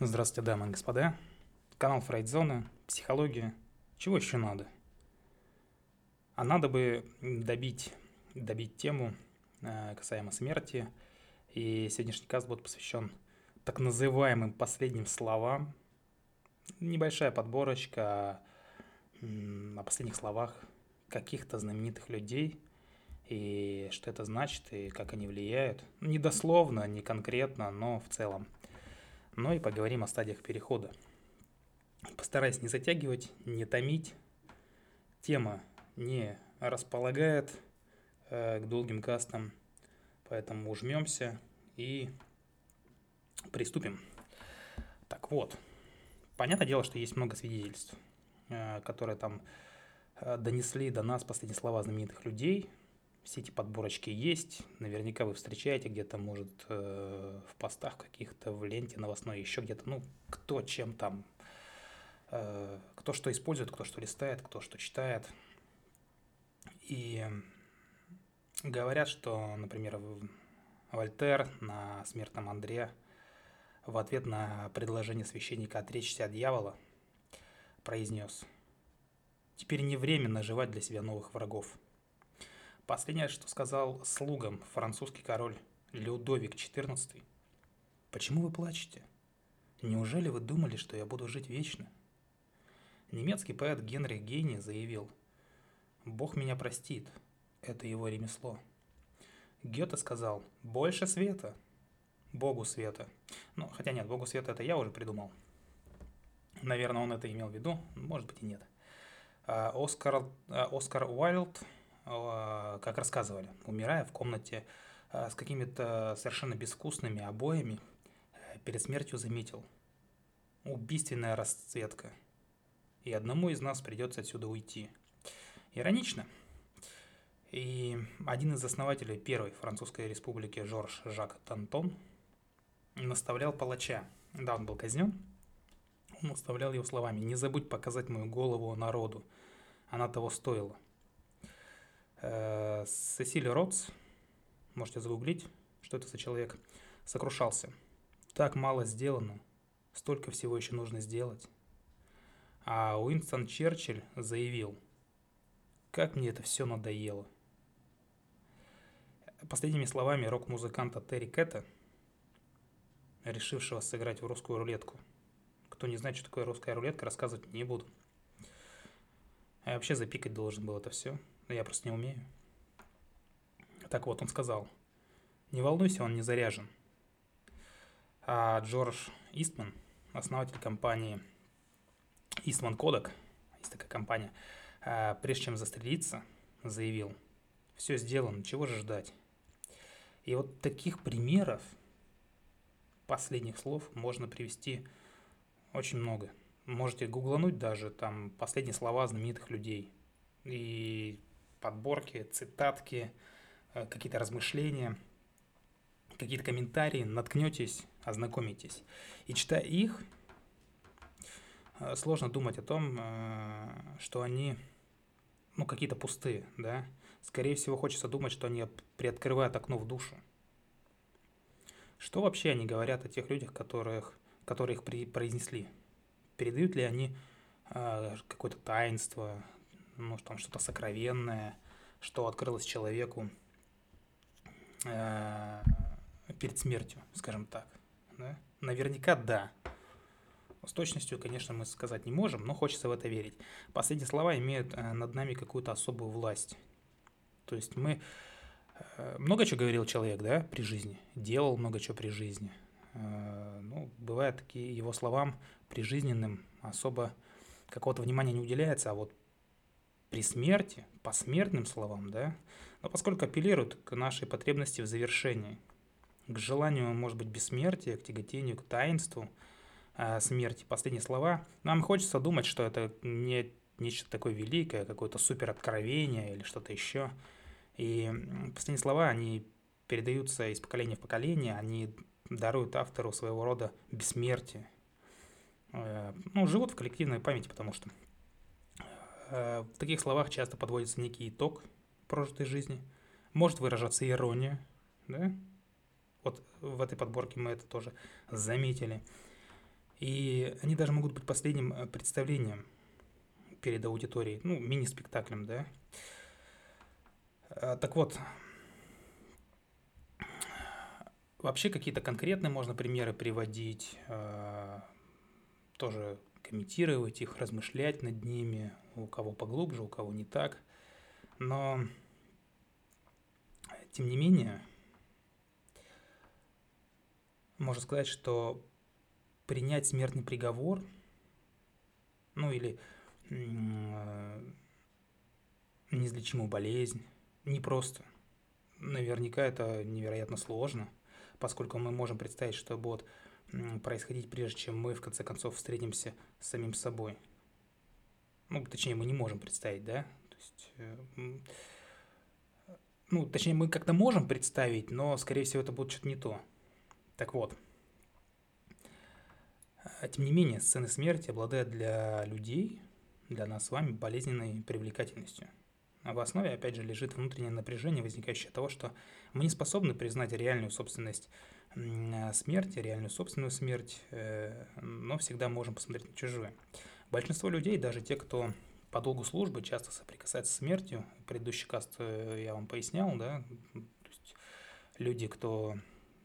Здравствуйте, дамы и господа. Канал Фрейдзона, психология. Чего еще надо? А надо бы добить тему касаемо смерти. И сегодняшний каст будет посвящен так называемым последним словам. Небольшая подборочка о последних словах каких-то знаменитых людей. И что это значит, и как они влияют. Не дословно, не конкретно, но в целом. Ну и поговорим о стадиях перехода. Постараюсь не затягивать, не томить. Тема не располагает к долгим кастам, поэтому жмемся и приступим. Так вот, понятное дело, что есть много свидетельств, которые там донесли до нас последние слова знаменитых людей. Все эти подборочки есть, наверняка вы встречаете где-то, может, в постах каких-то, в ленте новостной, еще где-то, ну, кто чем там, кто что использует, кто что листает, кто что читает. И говорят, что, например, Вольтер на смертном Андре в ответ на предложение священника отречься от дьявола произнес: «Теперь не время наживать для себя новых врагов». Последнее, что сказал слугам французский король Людовик XIV. «Почему вы плачете? Неужели вы думали, что я буду жить вечно?» Немецкий поэт Генрих Гейне заявил: «Бог меня простит, это его ремесло». Гёте сказал: «Больше света, Богу света». Ну, хотя нет, Богу света это я уже придумал. Наверное, он это имел в виду, может быть и нет. Оскар Уайльд, как рассказывали, умирая в комнате с какими-то совершенно безвкусными обоями, перед смертью заметил: убийственная расцветка, и одному из нас придется отсюда уйти. Иронично. И один из основателей первой французской республики Жорж-Жак Дантон наставлял палача. Да, он был казнен. Он наставлял его словами: «Не забудь показать мою голову народу, она того стоила». Сесиль Родс, можете загуглить, что это за человек, сокрушался: «Так мало сделано, столько всего еще нужно сделать». А Уинстон Черчилль заявил: «Как мне это все надоело». Последними словами рок-музыканта Терри Кэта, решившего сыграть в русскую рулетку. Кто не знает, что такое русская рулетка, рассказывать не буду. Я вообще запикать должен был это все. Но я просто не умею. Так вот, он сказал: «Не волнуйся, он не заряжен». А Джордж Истман, основатель компании Истман Кодек, есть такая компания, прежде чем застрелиться, заявил: «Все сделано, чего же ждать». И вот таких примеров последних слов можно привести очень много. Можете гуглануть даже там последние слова знаменитых людей. И подборки, цитатки, какие-то размышления, какие-то комментарии, наткнетесь, ознакомитесь. И читая их, сложно думать о том, что они, ну, какие-то пустые, да. Скорее всего, хочется думать, что они приоткрывают окно в душу. Что вообще они говорят о тех людях, которые их произнесли? Передают ли они какое-то таинство, ну, там что-то сокровенное, что открылось человеку перед смертью, скажем так. Да? Наверняка да. С точностью, конечно, мы сказать не можем, но хочется в это верить. Последние слова имеют над нами какую-то особую власть. То есть мы много чего говорил человек, да, при жизни, делал много чего при жизни. Ну, бывает, такие его словам прижизненным особо какого-то внимания не уделяется, а вот при смерти, по смертным словам, да, но поскольку апеллируют к нашей потребности в завершении, к желанию, может быть, бессмертия, к тяготению, к таинству смерти, последние слова, нам хочется думать, что это не нечто такое великое, какое-то супероткровение или что-то еще. И последние слова, они передаются из поколения в поколение, они даруют автору своего рода бессмертие. Ну, живут в коллективной памяти, потому что в таких словах часто подводится некий итог прожитой жизни. Может выражаться ирония, да? Вот в этой подборке мы это тоже заметили. И они даже могут быть последним представлением перед аудиторией, ну, мини-спектаклем, да. Так вот, вообще какие-то конкретные можно примеры приводить, тоже комментировать их, размышлять над ними, у кого поглубже, у кого не так. Но, тем не менее, можно сказать, что принять смертный приговор, ну или неизлечимую болезнь, непросто. Наверняка это невероятно сложно, поскольку мы можем представить, что будет происходить, прежде чем мы в конце концов встретимся с самим собой. Ну, точнее, мы не можем представить, да? То есть, ну, точнее, мы как-то можем представить, но, скорее всего, это будет что-то не то. Так вот. Тем не менее, сцены смерти обладают для людей, для нас с вами, болезненной привлекательностью. А в основе, опять же, лежит внутреннее напряжение, возникающее от того, что мы не способны признать реальную собственность смерти, реальную собственную смерть, но всегда можем посмотреть на чужую. Большинство людей, даже те, кто по долгу службы часто соприкасается с смертью, предыдущий каст я вам пояснял, да, то есть люди, кто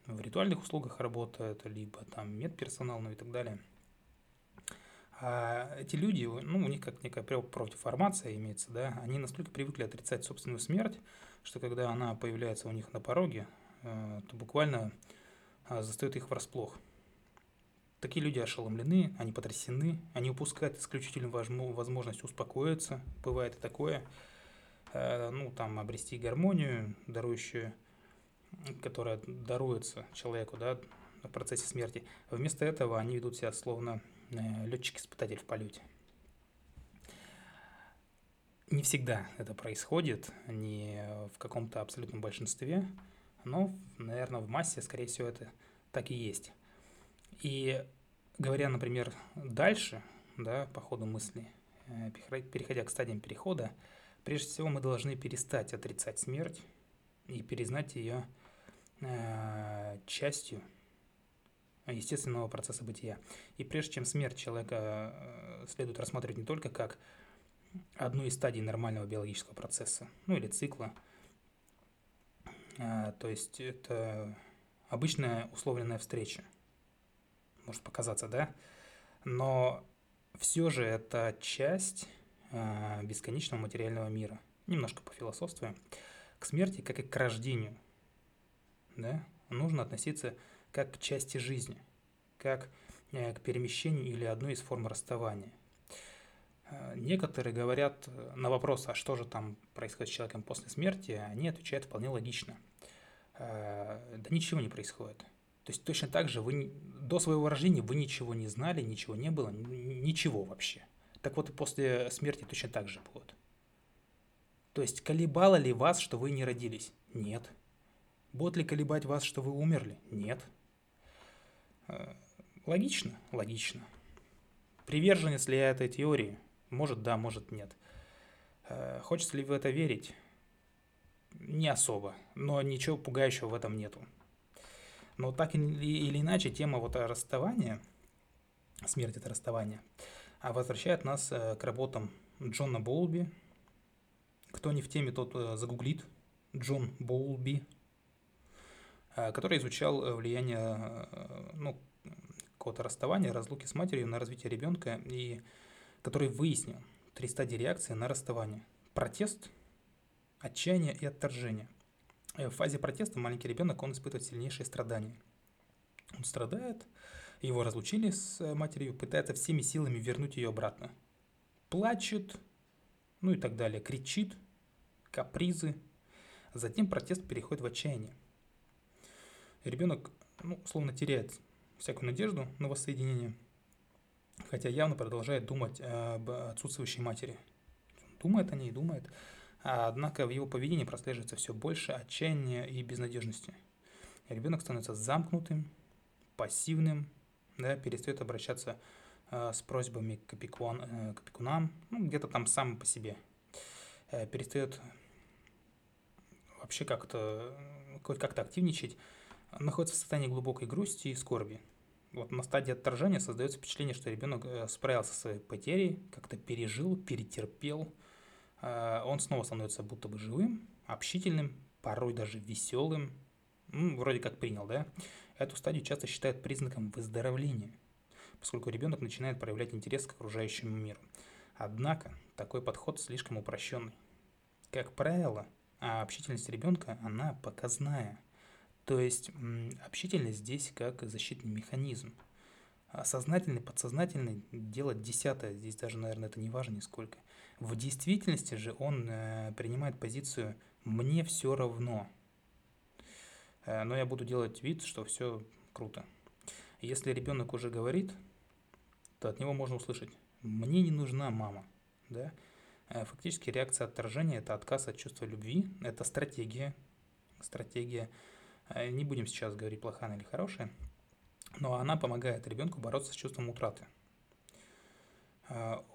в ритуальных услугах работает, либо там медперсонал, ну и так далее. А эти люди, ну, у них как некая противформация имеется, да, они настолько привыкли отрицать собственную смерть, что когда она появляется у них на пороге, то буквально застает их врасплох. Такие люди ошеломлены, они потрясены, они упускают исключительно возможность успокоиться, бывает и такое, ну, там, обрести гармонию, дарующую, которая даруется человеку, да, в процессе смерти. Вместо этого они ведут себя словно летчик-испытатель в полете. Не всегда это происходит, не в каком-то абсолютном большинстве, но, наверное, в массе, скорее всего, это так и есть. И говоря, например, дальше, да, по ходу мысли, переходя к стадиям перехода, прежде всего мы должны перестать отрицать смерть и признать ее частью естественного процесса бытия. И прежде чем смерть человека следует рассматривать не только как одну из стадий нормального биологического процесса, ну или цикла, то есть это обычная условленная встреча, может показаться, да, но все же это часть бесконечного материального мира. Немножко пофилософствуем. К смерти, как и к рождению, да, нужно относиться как к части жизни, как к перемещению или одной из форм расставания. Некоторые говорят на вопрос, а что же там происходит с человеком после смерти, они отвечают вполне логично. Да ничего не происходит. То есть точно так же вы до своего рождения вы ничего не знали, ничего не было, ничего вообще. Так вот и после смерти точно так же будет. То есть колебало ли вас, что вы не родились? Нет. Будет ли колебать вас, что вы умерли? Нет. Логично? Логично. Приверженец ли я этой теории? Может, да, может, нет. Хочется ли в это верить? Не особо, но ничего пугающего в этом нету. Но так или иначе, тема вот расставания, смерть – это расставание, возвращает нас к работам Джона Боулби. Кто не в теме, тот загуглит. Джон Боулби, который изучал влияние, ну, какого-то расставания, разлуки с матерью на развитие ребенка, и который выяснил 3 стадии реакции на расставание. Протест, отчаяние и отторжение. В фазе протеста маленький ребенок, он испытывает сильнейшие страдания. Он страдает, его разлучили с матерью, пытается всеми силами вернуть ее обратно. Плачет, ну и так далее, кричит, капризы. Затем протест переходит в отчаяние. Ребенок, ну, словно теряет всякую надежду на воссоединение, хотя явно продолжает думать об отсутствующей матери. Думает о ней, думает. Однако в его поведении прослеживается все больше отчаяния и безнадежности. Ребенок становится замкнутым, пассивным, да, перестает обращаться с просьбами к опекунам, ну, где-то там сам по себе. Перестает вообще как-то активничать. Он находится в состоянии глубокой грусти и скорби. Вот на стадии отторжения создается впечатление, что ребенок справился со своей потерей, как-то пережил, перетерпел. Он снова становится будто бы живым, общительным, порой даже веселым. Ну, вроде как принял, да? Эту стадию часто считают признаком выздоровления, поскольку ребенок начинает проявлять интерес к окружающему миру. Однако такой подход слишком упрощенный. Как правило, общительность ребенка, она показная. То есть общительность здесь как защитный механизм. Сознательный, подсознательный — дело десятое. Здесь даже, наверное, это не важно нисколько. В действительности же он принимает позицию «мне все равно», но я буду делать вид, что все круто. Если ребенок уже говорит, то от него можно услышать «мне не нужна мама». Да? Фактически реакция отторжения – это отказ от чувства любви, это стратегия. Не будем сейчас говорить, плохая она или хорошая, но она помогает ребенку бороться с чувством утраты.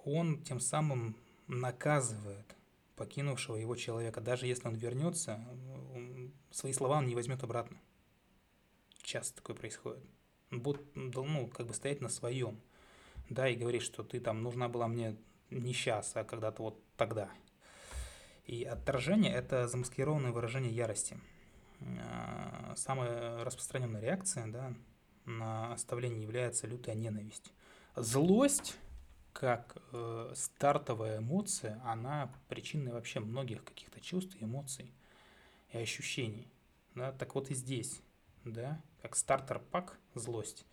Он тем самым наказывает покинувшего его человека. Даже если он вернется, свои слова он не возьмет обратно. Часто такое происходит. Он будет, стоять на своем, да, и говорить, что ты там нужна была мне не сейчас, а когда-то вот тогда. И отторжение – это замаскированное выражение ярости. Самая распространенная реакция, да, на оставление является лютая ненависть. Злость, как стартовая эмоция, она причиной вообще многих каких-то чувств, эмоций и ощущений. Да? Так вот и здесь, да, как стартер-пак злость,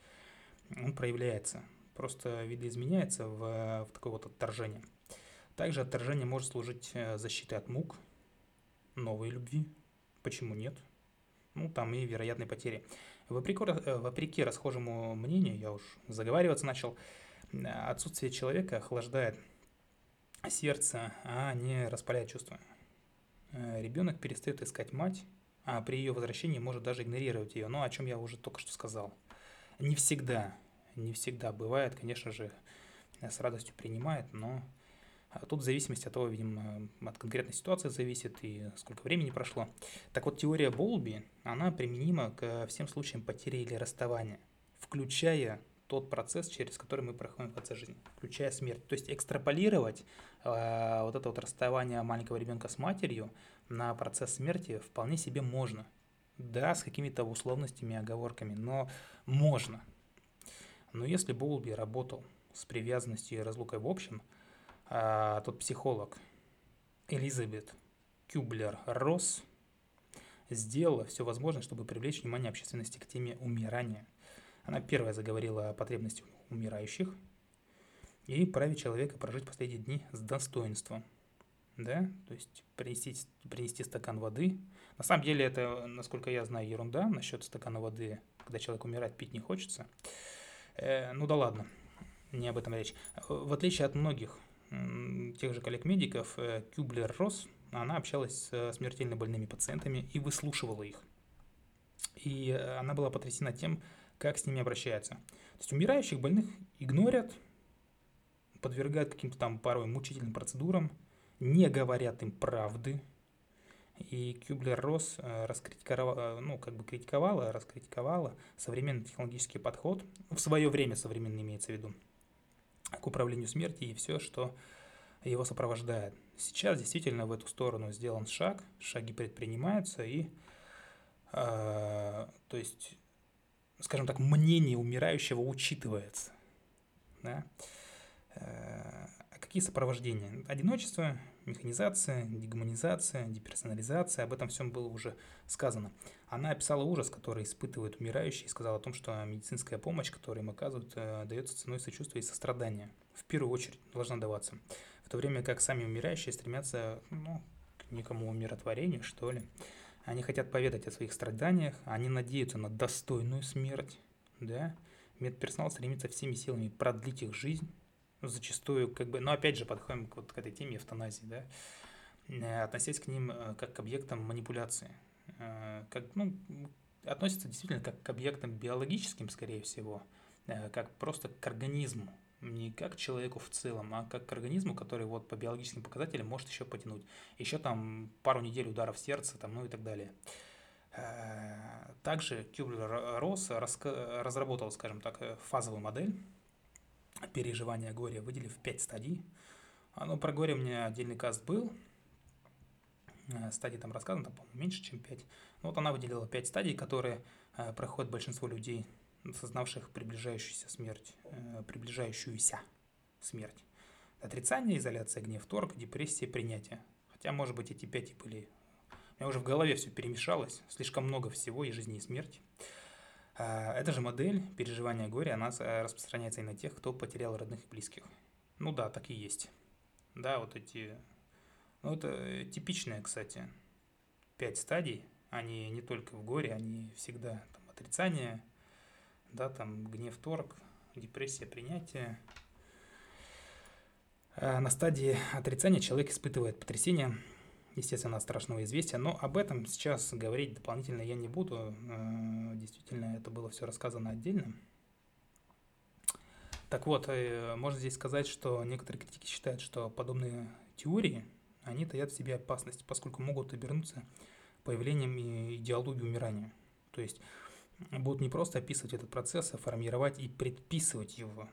он проявляется, просто видоизменяется в такое вот отторжение. Также отторжение может служить защитой от мук, новой любви. Почему нет? Там и вероятные потери. Вопреки расхожему мнению, я уж заговариваться начал, отсутствие человека охлаждает сердце, а не распаляет чувства. Ребенок перестает искать мать, а при ее возвращении может даже игнорировать ее, но о чем я уже только что сказал. Не всегда бывает, конечно же, с радостью принимает, но тут в зависимости от того, видимо, от конкретной ситуации зависит и сколько времени прошло. Так вот, теория Боулби, она применима ко всем случаям потери или расставания, включая тот процесс, через который мы проходим в конце жизни, включая смерть. То есть экстраполировать вот это вот расставание маленького ребенка с матерью на процесс смерти вполне себе можно. Да, с какими-то условностями и оговорками, но можно. Но если Боулби работал с привязанностью и разлукой в общем, тот психолог Элизабет Кюблер-Росс сделала все возможное, чтобы привлечь внимание общественности к теме умирания. Она первая заговорила о потребности умирающих и праве человека прожить последние дни с достоинством. Да? То есть принести стакан воды. На самом деле это, насколько я знаю, ерунда насчет стакана воды, когда человек умирает, пить не хочется. Да ладно, не об этом речь. В отличие от многих тех же коллег-медиков, Кюблер-Росс, она общалась с смертельно больными пациентами и выслушивала их. И она была потрясена тем, как с ними обращаются. То есть умирающих больных игнорят, подвергают каким-то там порой мучительным процедурам, не говорят им правды. И Кюблер-Росс раскритиковала современный технологический подход, в свое время современный имеется в виду, к управлению смертью и все, что его сопровождает. Сейчас действительно в эту сторону сделан шаг, шаги предпринимаются, и, то есть, скажем так, мнение умирающего учитывается. Да? Какие сопровождения? Одиночество, механизация, дегуманизация, деперсонализация, об этом всем было уже сказано. Она описала ужас, который испытывают умирающие, и сказала о том, что медицинская помощь, которую им оказывают, дается ценой сочувствия и сострадания. В первую очередь должна даваться. В то время как сами умирающие стремятся к некому умиротворению, что ли. Они хотят поведать о своих страданиях, они надеются на достойную смерть. Да? Медперсонал стремится всеми силами продлить их жизнь. Зачастую, опять же, подходим к этой теме эвтаназии, да, относясь к ним как к объектам манипуляции, относятся действительно как к объектам биологическим, скорее всего, как просто к организму, не как к человеку в целом, а как к организму, который вот по биологическим показателям может еще потянуть, еще там пару недель ударов сердца, и так далее. Также Кюблер-Росс разработал, скажем так, фазовую модель переживания горя, выделив 5 стадий. Ну, про горе у меня отдельный каст был. Стадии там рассказано, там, по-моему, меньше, чем 5. Ну, вот она выделила 5 стадий, которые проходят большинство людей, осознавших приближающуюся смерть. Отрицание, изоляция, гнев, торг, депрессия, принятие. Хотя, может быть, эти 5 и были. У меня уже в голове все перемешалось, слишком много всего, и жизни, и смерти. Эта же модель переживания горя, она распространяется и на тех, кто потерял родных и близких. Ну да, так и есть. Да, вот эти... Ну, это типичные, кстати, 5 стадий. Они не только в горе, они всегда там, отрицание, да, там гнев, торг, депрессия, принятие. На стадии отрицания человек испытывает потрясение, естественно, от страшного известия, но об этом сейчас говорить дополнительно я не буду. Действительно, это было все рассказано отдельно. Так вот, можно здесь сказать, что некоторые критики считают, что подобные теории, они таят в себе опасность, поскольку могут обернуться появлением идеологии умирания. То есть будут не просто описывать этот процесс, а формировать и предписывать его.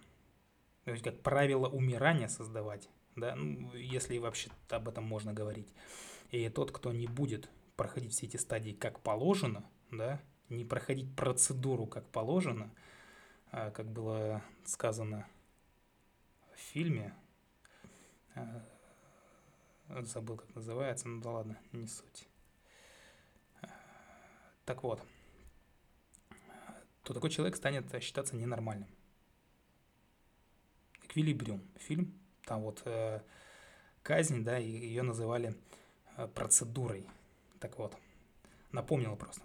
То есть как правило умирания создавать, да? Ну, если вообще об этом можно говорить. И тот, кто не будет проходить все эти стадии как положено, да? Не проходить процедуру как положено, как было сказано в фильме, забыл, как называется, ну да ладно, не суть. Так вот, то такой человек станет считаться ненормальным. «Эквилибриум» фильм, там вот казнь, да, ее называли процедурой. Так вот, напомнила просто.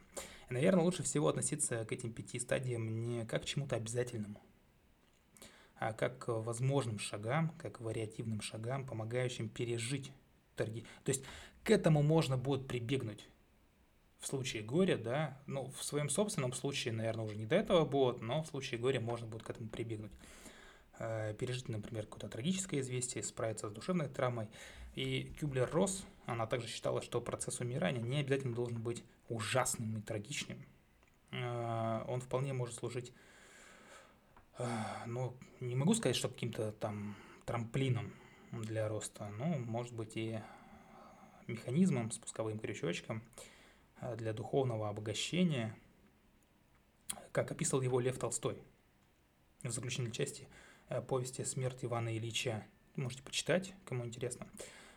И, наверное, лучше всего относиться к этим 5 стадиям не как к чему-то обязательному, а как к возможным шагам, как к вариативным шагам, помогающим пережить торги. То есть к этому можно будет прибегнуть в случае горя, да, ну, в своем собственном случае, наверное, уже не до этого будет, но в случае горя можно будет к этому прибегнуть. Пережить, например, какое-то трагическое известие, справиться с душевной травмой. И Кюблер-Росс, она также считала, что процесс умирания не обязательно должен быть ужасным и трагичным. Он вполне может служить, ну, не могу сказать, что каким-то там трамплином для роста, но, может быть, и механизмом, спусковым крючочком для духовного обогащения, как описал его Лев Толстой в заключительной части повести «Смерть Ивана Ильича». Можете почитать, кому интересно.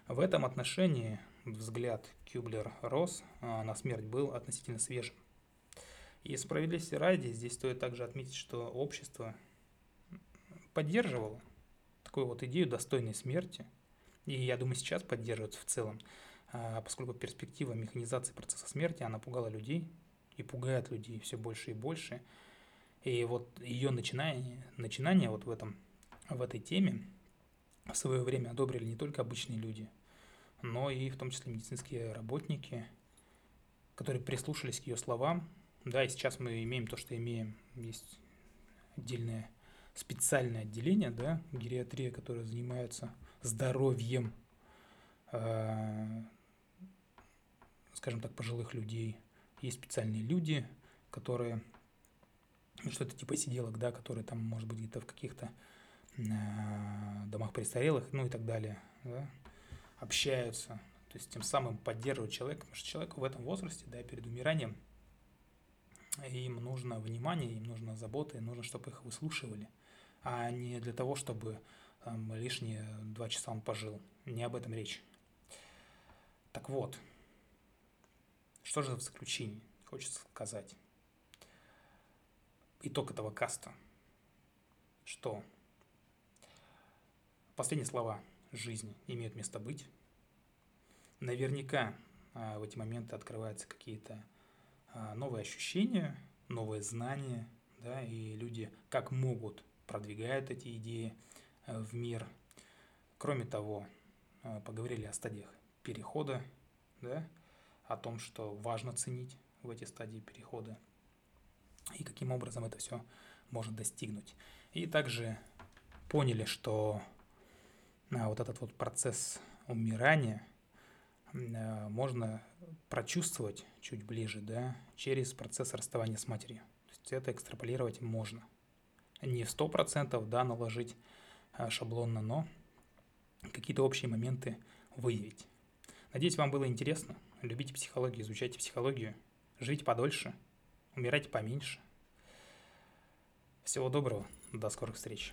В этом отношении взгляд Кюблер-Росс на смерть был относительно свежим. И справедливости ради, здесь стоит также отметить, что общество поддерживало такую вот идею достойной смерти, и, я думаю, сейчас поддерживает в целом, поскольку перспектива механизации процесса смерти, она пугала людей и пугает людей все больше и больше. И вот ее начинание вот в этой теме в свое время одобрили не только обычные люди, но и в том числе медицинские работники, которые прислушались к ее словам. Да, и сейчас мы имеем то, что имеем. Есть отдельное специальное отделение, да, гериатрия, которое занимается здоровьем, скажем так, пожилых людей. Есть специальные люди, которые... что-то типа сиделок, да, которые там, может быть, где-то в каких-то домах престарелых, ну и так далее, да, общаются, то есть тем самым поддерживают человека, потому что человеку в этом возрасте, да, перед умиранием, им нужно внимание, им нужна забота, им нужно, чтобы их выслушивали, а не для того, чтобы там, лишние 2 часа он пожил, не об этом речь. Так вот, что же в заключении хочется сказать? Итог этого каста, что последние слова жизни имеют место быть. Наверняка в эти моменты открываются какие-то новые ощущения, новые знания, да, и люди как могут продвигают эти идеи в мир. Кроме того, поговорили о стадиях перехода, да, о том, что важно ценить в эти стадии перехода, и каким образом это все может достигнуть. И также поняли, что вот этот вот процесс умирания, можно прочувствовать чуть ближе, да, через процесс расставания с матерью. То есть это экстраполировать можно. Не в 100%, да, наложить шаблонно, но какие-то общие моменты выявить. Надеюсь, вам было интересно. Любите психологию, изучайте психологию, живите подольше, умирайте поменьше. Всего доброго, до скорых встреч.